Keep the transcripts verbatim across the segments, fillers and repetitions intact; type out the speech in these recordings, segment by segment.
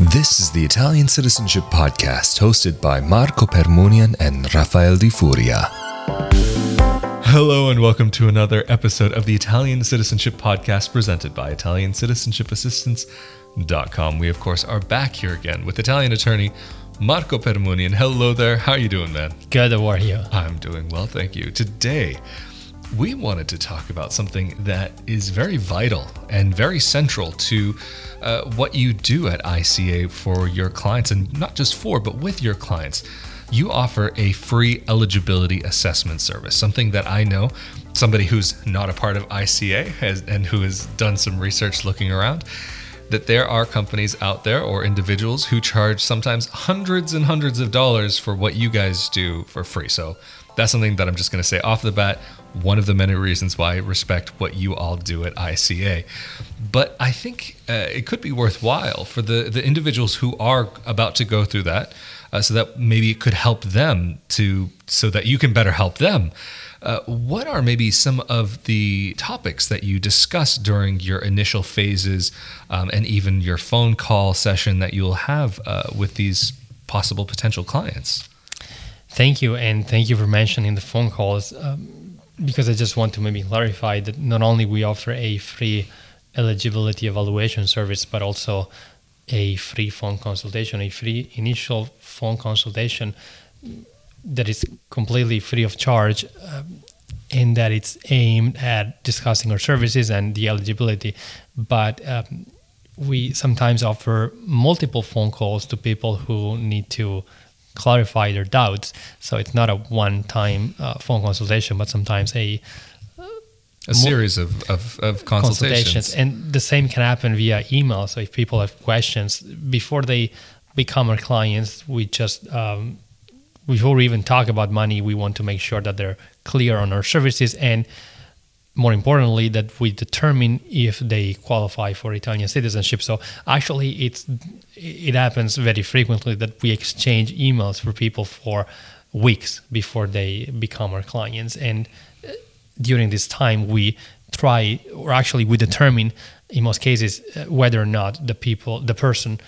This is the Italian Citizenship Podcast, hosted by Marco Permunian and Rafael Di Furia. Hello and welcome to another episode of the Italian Citizenship Podcast, presented by Italian Citizenship Assistance dot com. We, of course, are back here again with Italian attorney Marco Permunian. Hello there. How are you doing, man? Good. How are you? I'm doing well, thank you. Today, we wanted to talk about something that is very vital and very central to uh, what you do at I C A for your clients, and not just for, but with your clients. You offer a free eligibility assessment service, something that I know somebody who's not a part of I C A has, and who has done some research looking around, that there are companies out there or individuals who charge sometimes hundreds and hundreds of dollars for what you guys do for free. So that's something that I'm just going to say off the bat, one of the many reasons why I respect what you all do at I C A. But I think uh, it could be worthwhile for the, the individuals who are about to go through that, uh, so that maybe it could help them to, so that you can better help them. Uh, what are maybe some of the topics that you discuss during your initial phases um, and even your phone call session that you'll have uh, with these possible potential clients? Thank you, and thank you for mentioning the phone calls, um, because I just want to maybe clarify that not only we offer a free eligibility evaluation service, but also a free phone consultation, a free initial phone consultation that is completely free of charge, um, in that it's aimed at discussing our services and the eligibility. But um, we sometimes offer multiple phone calls to people who need to clarify their doubts. So it's not a one-time uh, phone consultation, but sometimes a uh, a series mo- of, of, of consultations. consultations. And the same can happen via email. So if people have questions before they become our clients, we just um, before we even talk about money, we want to make sure that they're clear on our services, and more importantly, that we determine if they qualify for Italian citizenship. So actually, it's it happens very frequently that we exchange emails for people for weeks before they become our clients. And during this time, we try, or actually we determine in most cases, whether or not the people, the person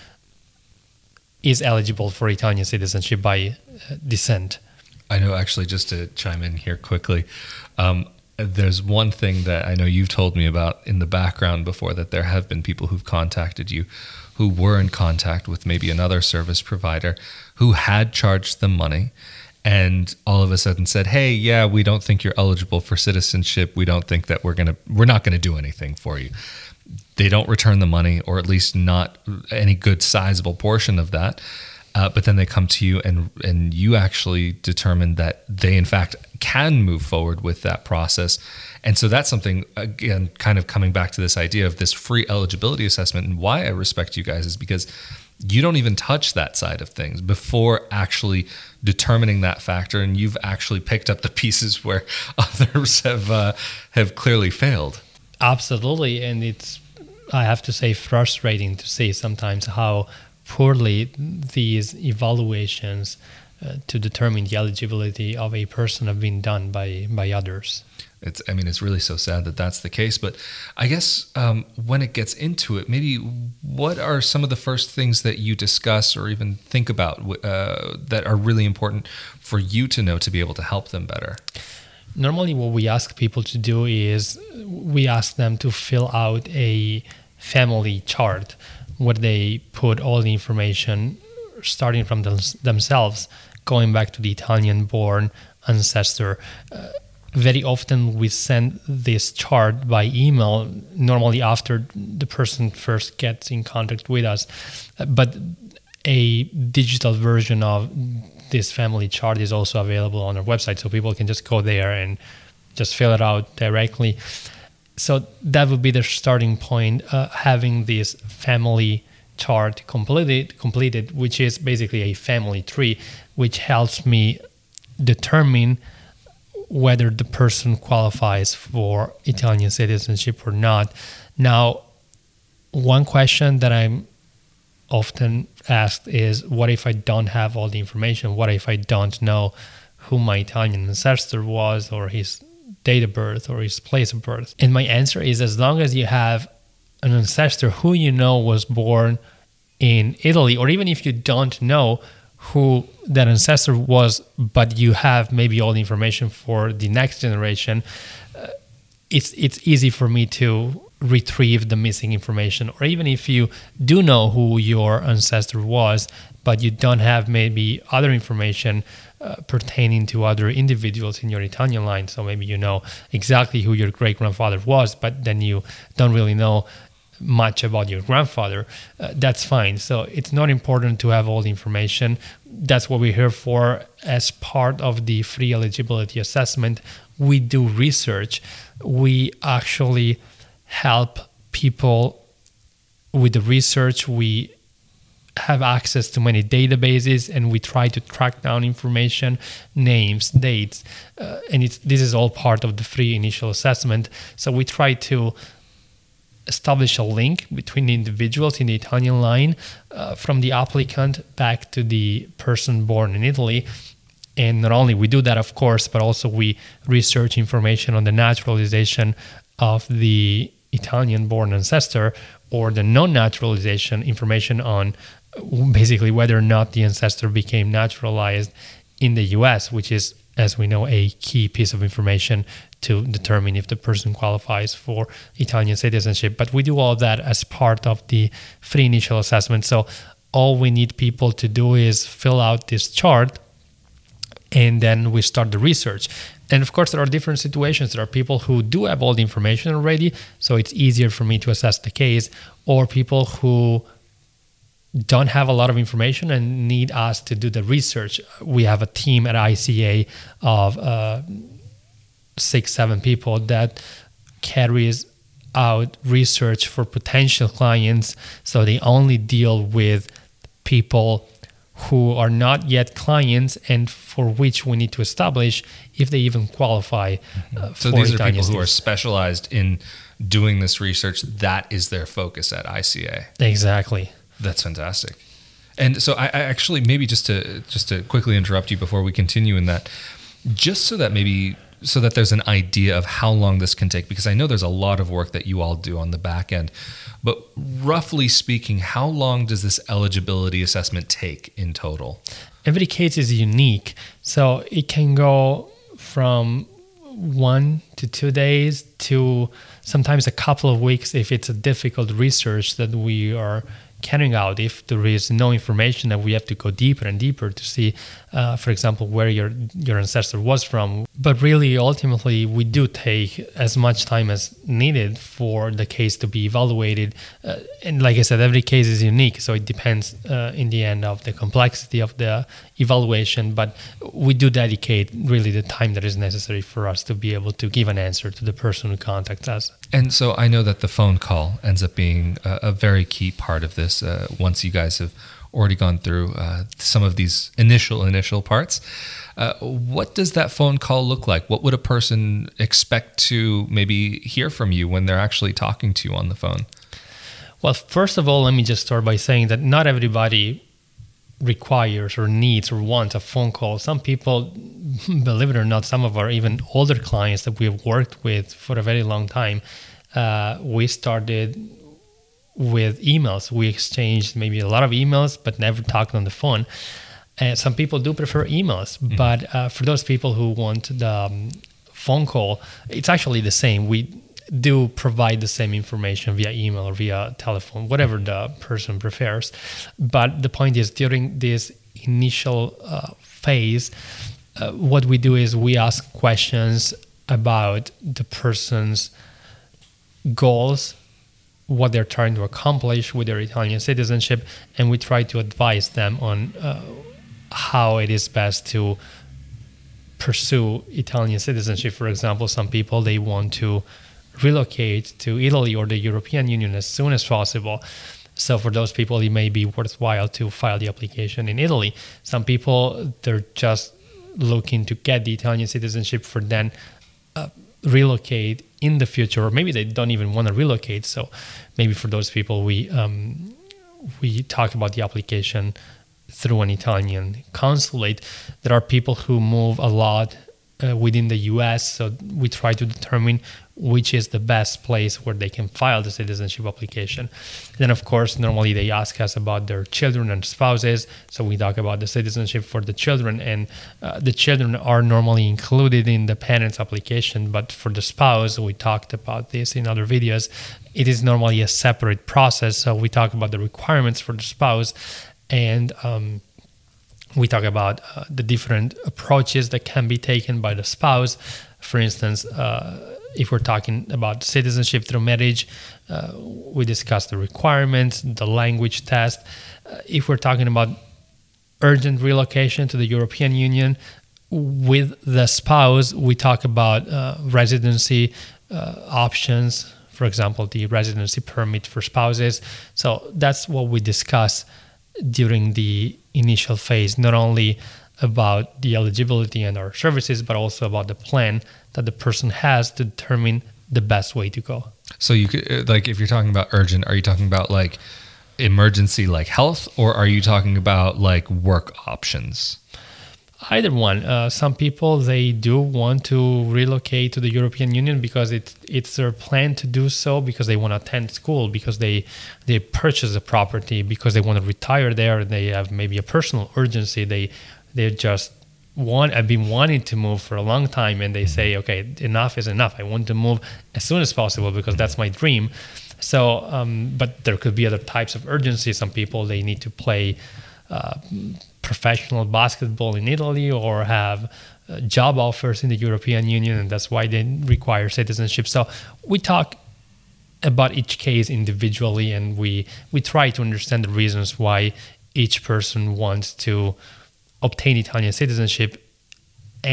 is eligible for Italian citizenship by descent. I know, actually, just to chime in here quickly, um, there's one thing that I know you've told me about in the background before, that there have been people who've contacted you who were in contact with maybe another service provider who had charged them money and all of a sudden said, hey, yeah, we don't think you're eligible for citizenship. We don't think that we're going to, we're not going to do anything for you. They don't return the money, or at least not any good sizable portion of that. Uh, but then they come to you, and and you actually determine that they, in fact, can move forward with that process. And so that's something, again, kind of coming back to this idea of this free eligibility assessment, and why I respect you guys is because you don't even touch that side of things before actually determining that factor, and you've actually picked up the pieces where others have uh, have clearly failed. Absolutely, and it's, I have to say, frustrating to see sometimes how poorly these evaluations uh, to determine the eligibility of a person have been done by by others. It's, I mean, it's really so sad that that's the case. But I guess um, when it gets into it, maybe what are some of the first things that you discuss or even think about uh, that are really important for you to know to be able to help them better? Normally, what we ask people to do is we ask them to fill out a family chart, where they put all the information starting from them, themselves, going back to the Italian-born ancestor. Uh, very often we send this chart by email, normally after the person first gets in contact with us. But a digital version of this family chart is also available on our website, so people can just go there and just fill it out directly. So that would be the starting point, uh, having this family chart completed, completed, which is basically a family tree, which helps me determine whether the person qualifies for Italian citizenship or not. Now, one question that I'm often asked is, what if I don't have all the information? What if I don't know who my Italian ancestor was, or his date of birth, or his place of birth? And my answer is, as long as you have an ancestor who you know was born in Italy, or even if you don't know who that ancestor was, but you have maybe all the information for the next generation, uh, it's it's easy for me to retrieve the missing information. Or even if you do know who your ancestor was, but you don't have maybe other information uh, pertaining to other individuals in your Italian line. So maybe you know exactly who your great-grandfather was, but then you don't really know much about your grandfather, uh, that's fine. So it's not important to have all the information. That's what we're here for. As part of the free eligibility assessment, we do research. We actually help people with the research. We have access to many databases, and we try to track down information, names, dates, uh, and it's, this is all part of the free initial assessment. So we try to establish a link between the individuals in the Italian line uh, from the applicant back to the person born in Italy. And not only we do that, of course, but also we research information on the naturalization of the Italian-born ancestor, or the non-naturalization information on basically whether or not the ancestor became naturalized in the U S, which is, as we know, a key piece of information to determine if the person qualifies for Italian citizenship. But we do all that as part of the free initial assessment. So all we need people to do is fill out this chart, and then we start the research. And of course, there are different situations. There are people who do have all the information already, so it's easier for me to assess the case, or people who don't have a lot of information and need us to do the research. We have a team at I C A of uh, six, seven people that carries out research for potential clients. So they only deal with people who are not yet clients and for which we need to establish if they even qualify. Mm-hmm. uh, so for these Italian are people who are specialized in doing this research. That is their focus at I C A. Exactly. That's fantastic. And so I, I actually, maybe just to just to quickly interrupt you before we continue in that, just so that maybe, so that there's an idea of how long this can take, because I know there's a lot of work that you all do on the back end, but roughly speaking, how long does this eligibility assessment take in total? Every case is unique. So it can go from one to two days to sometimes a couple of weeks if it's a difficult research that we are carrying out, if there is no information that we have to go deeper and deeper to see, uh, for example, where your your ancestor was from. But really, ultimately, we do take as much time as needed for the case to be evaluated. Uh, and like I said, every case is unique, so it depends uh, in the end of the complexity of the evaluation. But we do dedicate really the time that is necessary for us to be able to give an answer to the person who contacts us. And so I know that the phone call ends up being a, a very key part of this. Uh, once you guys have already gone through uh, some of these initial, initial parts, uh, what does that phone call look like? What would a person expect to maybe hear from you when they're actually talking to you on the phone? Well, first of all, let me just start by saying that not everybody requires or needs or wants a phone call. Some people, believe it or not, some of our even older clients that we have worked with for a very long time, uh, we started with emails. We exchanged maybe a lot of emails, but never talked on the phone. And some people do prefer emails, mm-hmm. but uh, for those people who want the um, phone call, it's actually the same. We do provide the same information via email or via telephone, whatever the person prefers. But the point is, during this initial uh, phase, uh, what we do is we ask questions about the person's goals, what they're trying to accomplish with their Italian citizenship, and we try to advise them on uh, how it is best to pursue Italian citizenship. For example, some people, they want to relocate to Italy or the European Union as soon as possible. So for those people, it may be worthwhile to file the application in Italy. Some people, they're just looking to get the Italian citizenship for then uh, relocate in the future, or maybe they don't even want to relocate. So maybe for those people, we um, we talk about the application through an Italian consulate. There are people who move a lot uh, within the U S. So we try to determine which is the best place where they can file the citizenship application. Then, of course, normally they ask us about their children and spouses. So we talk about the citizenship for the children, and uh, the children are normally included in the parents' application. But for the spouse, we talked about this in other videos. It is normally a separate process. So we talk about the requirements for the spouse, and um, we talk about uh, the different approaches that can be taken by the spouse. For instance, uh, if we're talking about citizenship through marriage, uh, we discuss the requirements, the language test. Uh, if we're talking about urgent relocation to the European Union, with the spouse, we talk about uh, residency uh, options, for example, the residency permit for spouses. So that's what we discuss during the initial phase, not only about the eligibility and our services, but also about the plan that the person has to determine the best way to go. So you could, like, if you're talking about urgent, are you talking about like emergency, like health, or are you talking about like work options? Either one. Uh, some people, they do want to relocate to the European Union because it, it's their plan to do so, because they want to attend school, because they they purchase a property, because they want to retire there. They have maybe a personal urgency. They they just want, I've been wanting to move for a long time, and they say, okay, enough is enough. I want to move as soon as possible because that's my dream. So, um, but there could be other types of urgency. Some people, they need to play Uh, professional basketball in Italy, or have uh, job offers in the European Union, and that's why they require citizenship. So we talk about each case individually, and we we try to understand the reasons why each person wants to obtain Italian citizenship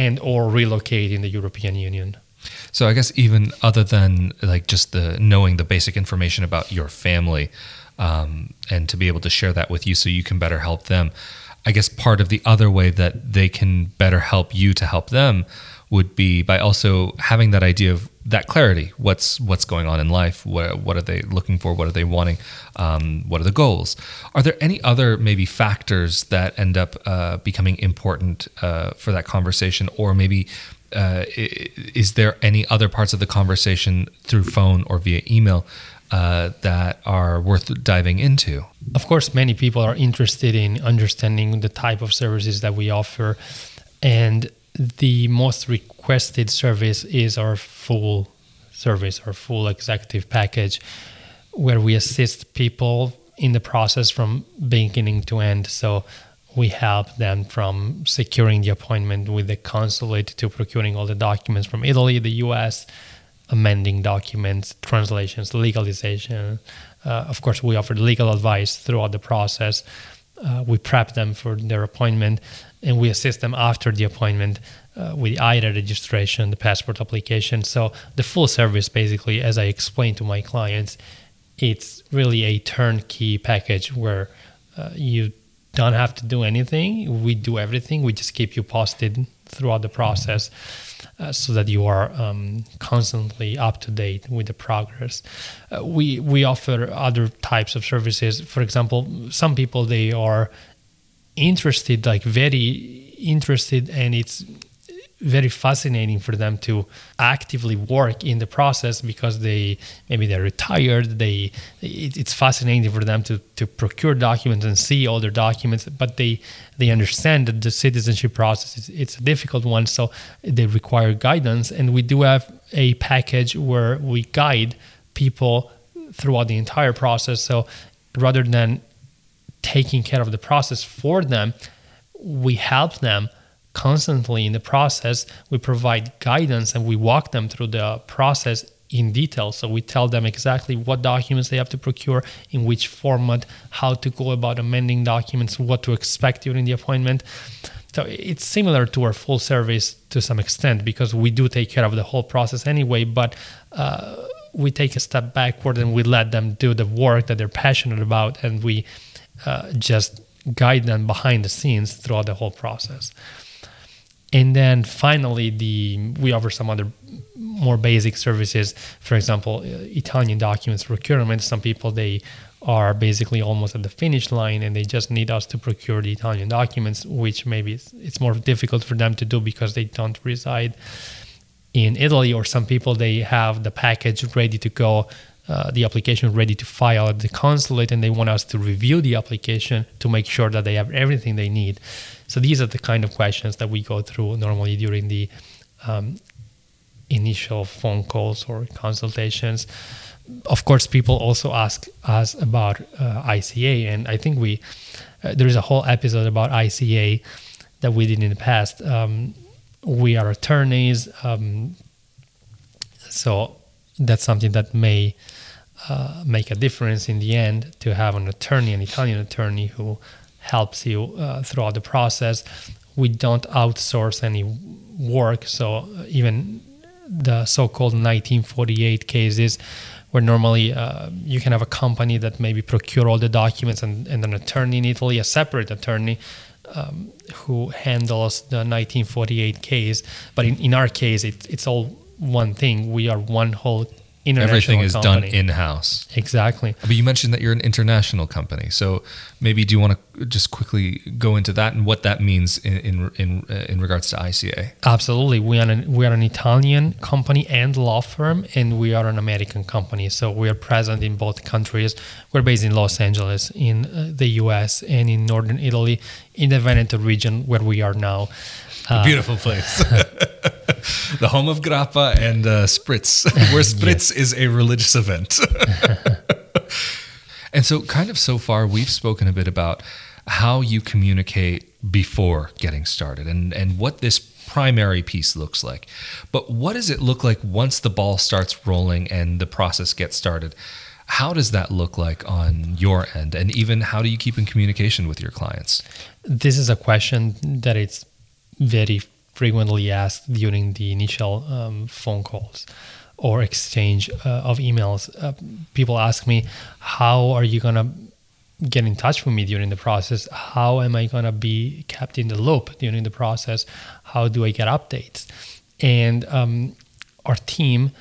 and or relocate in the European Union. So I guess even other than like just the knowing the basic information about your family, Um, and to be able to share that with you so you can better help them. I guess part of the other way that they can better help you to help them would be by also having that idea of that clarity. What's what's going on in life? What, what are they looking for? What are they wanting? Um, what are the goals? Are there any other maybe factors that end up uh, becoming important uh, for that conversation? Or maybe uh, is there any other parts of the conversation through phone or via email Uh, that are worth diving into? Of course, many people are interested in understanding the type of services that we offer, and the most requested service is our full service, our full executive package, where we assist people in the process from beginning to end. So we help them from securing the appointment with the consulate to procuring all the documents from Italy, the U S, amending documents, translations, legalization. Uh, of course, we offer legal advice throughout the process. Uh, we prep them for their appointment, and we assist them after the appointment uh, with I R A registration, the passport application. So the full service, basically, as I explain to my clients, it's really a turnkey package where uh, you don't have to do anything. We do everything. We just keep you posted throughout the process, uh, so that you are um, constantly up to date with the progress. Uh, we we offer other types of services. For example, some people, they are interested, like very interested, and it's very fascinating for them to actively work in the process because they maybe they're retired. They it, it's fascinating for them to to procure documents and see all their documents, but they they understand that the citizenship process is it's a difficult one, so they require guidance. And we do have a package where we guide people throughout the entire process. So rather than taking care of the process for them, we help them constantly in the process. We provide guidance, and we walk them through the process in detail. So we tell them exactly what documents they have to procure, in which format, how to go about amending documents, what to expect during the appointment. So it's similar to our full service to some extent, because we do take care of the whole process anyway, but uh, we take a step backward and we let them do the work that they're passionate about, and we uh, just guide them behind the scenes throughout the whole process. And then finally, the we offer some other more basic services. For example, Italian documents procurement. Some people, they are basically almost at the finish line, and they just need us to procure the Italian documents, which maybe it's, it's more difficult for them to do because they don't reside in Italy, or some people, they have the package ready to go, uh, the application ready to file at the consulate, and they want us to review the application to make sure that they have everything they need. So these are the kind of questions that we go through normally during the um, initial phone calls or consultations. Of course, people also ask us about uh, I C A, and I think we uh, there is a whole episode about I C A that we did in the past. Um, we are attorneys, um, so that's something that may uh, make a difference in the end, to have an attorney, an Italian attorney, who helps you uh, throughout the process. We don't outsource any work, so even the so-called nineteen forty-eight cases, where normally uh, you can have a company that maybe procure all the documents and, and an attorney in Italy, a separate attorney um, who handles the nineteen forty-eight case. But in, in our case, it, it's all one thing. We are one whole international Everything is company. Done in-house. Exactly. But you mentioned that you're an international company. So maybe do you want to just quickly go into that and what that means in in in, uh, in regards to I C A? Absolutely. We are, an, we are an Italian company and law firm, and we are an American company. So we are present in both countries. We're based in Los Angeles, in uh, the U S, and in northern Italy, in the Veneto region where we are now. Uh, beautiful place. The home of grappa and uh, spritz, where spritz yes. is a religious event. And so kind of so far, we've spoken a bit about how you communicate before getting started and, and what this primary piece looks like. But what does it look like once the ball starts rolling and the process gets started? How does that look like on your end? And even how do you keep in communication with your clients? This is a question that it's very frequently asked during the initial um, phone calls or exchange uh, of emails. Uh, people ask me, how are you going to get in touch with me during the process? How am I going to be kept in the loop during the process? How do I get updates? And um, our team,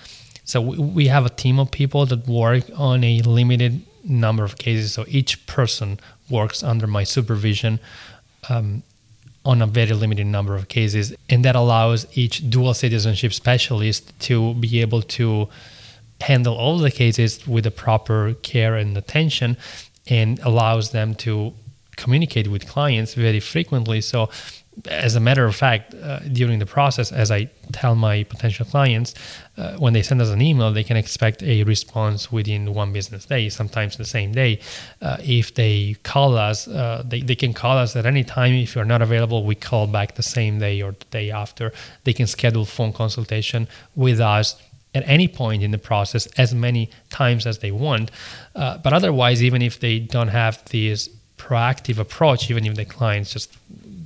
so we, we have a team of people that work on a limited number of cases. So each person works under my supervision um, on a very limited number of cases. And that allows each dual citizenship specialist to be able to handle all the cases with the proper care and attention, and allows them to communicate with clients very frequently. So as a matter of fact, uh, during the process, as I tell my potential clients, uh, when they send us an email, they can expect a response within one business day, sometimes the same day. Uh, if they call us, uh, they, they can call us at any time. If you're not available, we call back the same day or the day after. They can schedule phone consultation with us at any point in the process, as many times as they want. Uh, but otherwise, even if they don't have this proactive approach, even if the clients just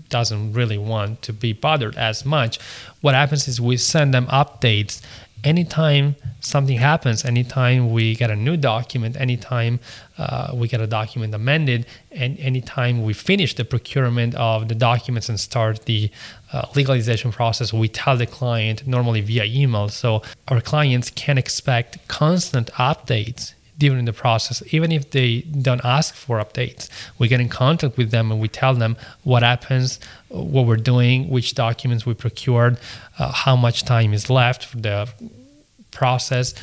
doesn't really want to be bothered as much, what happens is we send them updates anytime something happens, anytime we get a new document, anytime uh, we get a document amended, and anytime we finish the procurement of the documents and start the uh, legalization process, we tell the client normally via email. So our clients can expect constant updates during the process, even if they don't ask for updates. We get in contact with them and we tell them what happens, what we're doing, which documents we procured, uh, how much time is left for the process,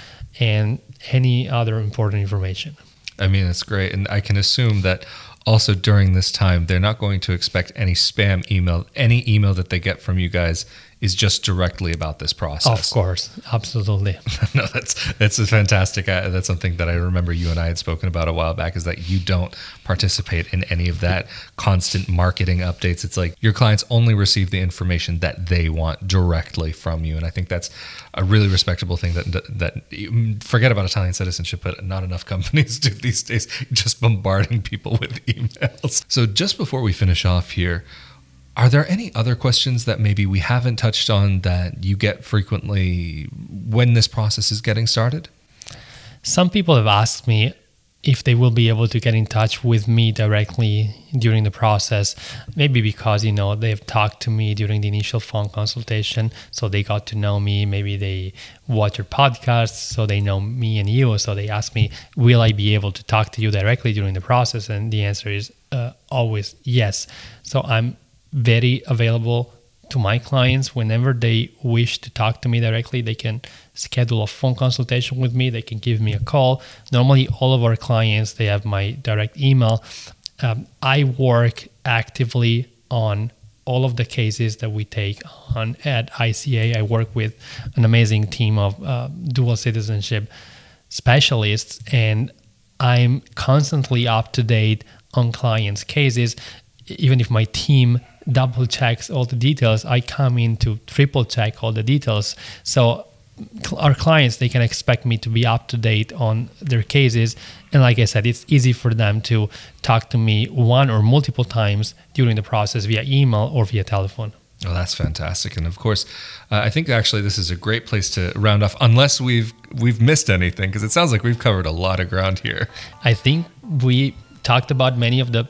and any other important information. I mean, that's great. And I can assume that also during this time, they're not going to expect any spam email. Any email that they get from you guys is just directly about this process. Of course, absolutely. No, that's that's a fantastic. Uh, that's something that I remember you and I had spoken about a while back, is that you don't participate in any of that constant marketing updates. It's like your clients only receive the information that they want directly from you. And I think that's a really respectable thing that, that, that forget about Italian citizenship, but not enough companies do these days, just bombarding people with emails. So just before we finish off here, are there any other questions that maybe we haven't touched on that you get frequently when this process is getting started? Some people have asked me if they will be able to get in touch with me directly during the process, maybe because, you know, they've talked to me during the initial phone consultation, so they got to know me. Maybe they watch your podcast, so they know me and you, so they ask me, will I be able to talk to you directly during the process? And the answer is uh, always yes. So I'm very available to my clients. Whenever they wish to talk to me directly, they can schedule a phone consultation with me. They can give me a call. Normally, all of our clients, they have my direct email. Um, I work actively on all of the cases that we take on at I C A. I work with an amazing team of uh, dual citizenship specialists, and I'm constantly up to date on clients' cases. Even if my team double checks all the details, I come in to triple check all the details. So our clients, they can expect me to be up to date on their cases. And like I said, it's easy for them to talk to me one or multiple times during the process via email or via telephone. Oh, that's fantastic. And of course, uh, I think actually this is a great place to round off, unless we've we've missed anything, because it sounds like we've covered a lot of ground here. I think we talked about many of the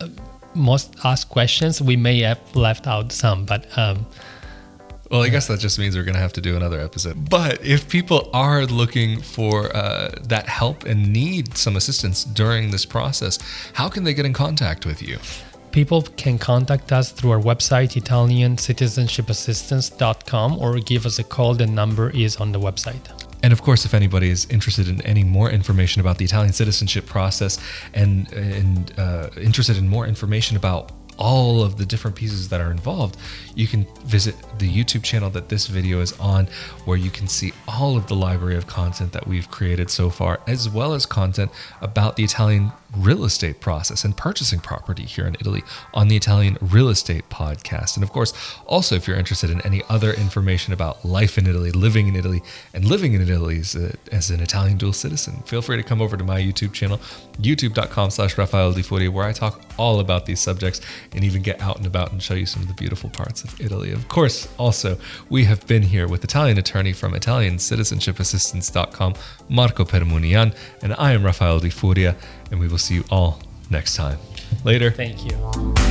uh, most asked questions. We may have left out some, but um well, I guess that just means we're going to have to do another episode. But if people are looking for uh, that help and need some assistance during this process, how can they get in contact with you? People can contact us through our website, Italian Citizenship Assistance dot com, or give us a call. The number is on the website. And of course, if anybody is interested in any more information about the Italian citizenship process and, and uh, interested in more information about all of the different pieces that are involved, you can visit the YouTube channel that this video is on, where you can see all of the library of content that we've created so far, as well as content about the Italian real estate process and purchasing property here in Italy on the Italian Real Estate Podcast. And of course, also, if you're interested in any other information about life in Italy, living in Italy, and living in Italy as, a, as an Italian dual citizen, feel free to come over to my YouTube channel, youtube dot com slash Rafael Di Furia, where I talk all about these subjects and even get out and about and show you some of the beautiful parts of Italy. Of course, also, we have been here with Italian attorney from Italian Citizenship Assistance dot com, Marco Permunian, and I am Rafael Di Furia, and we will see you all next time. Later. Thank you.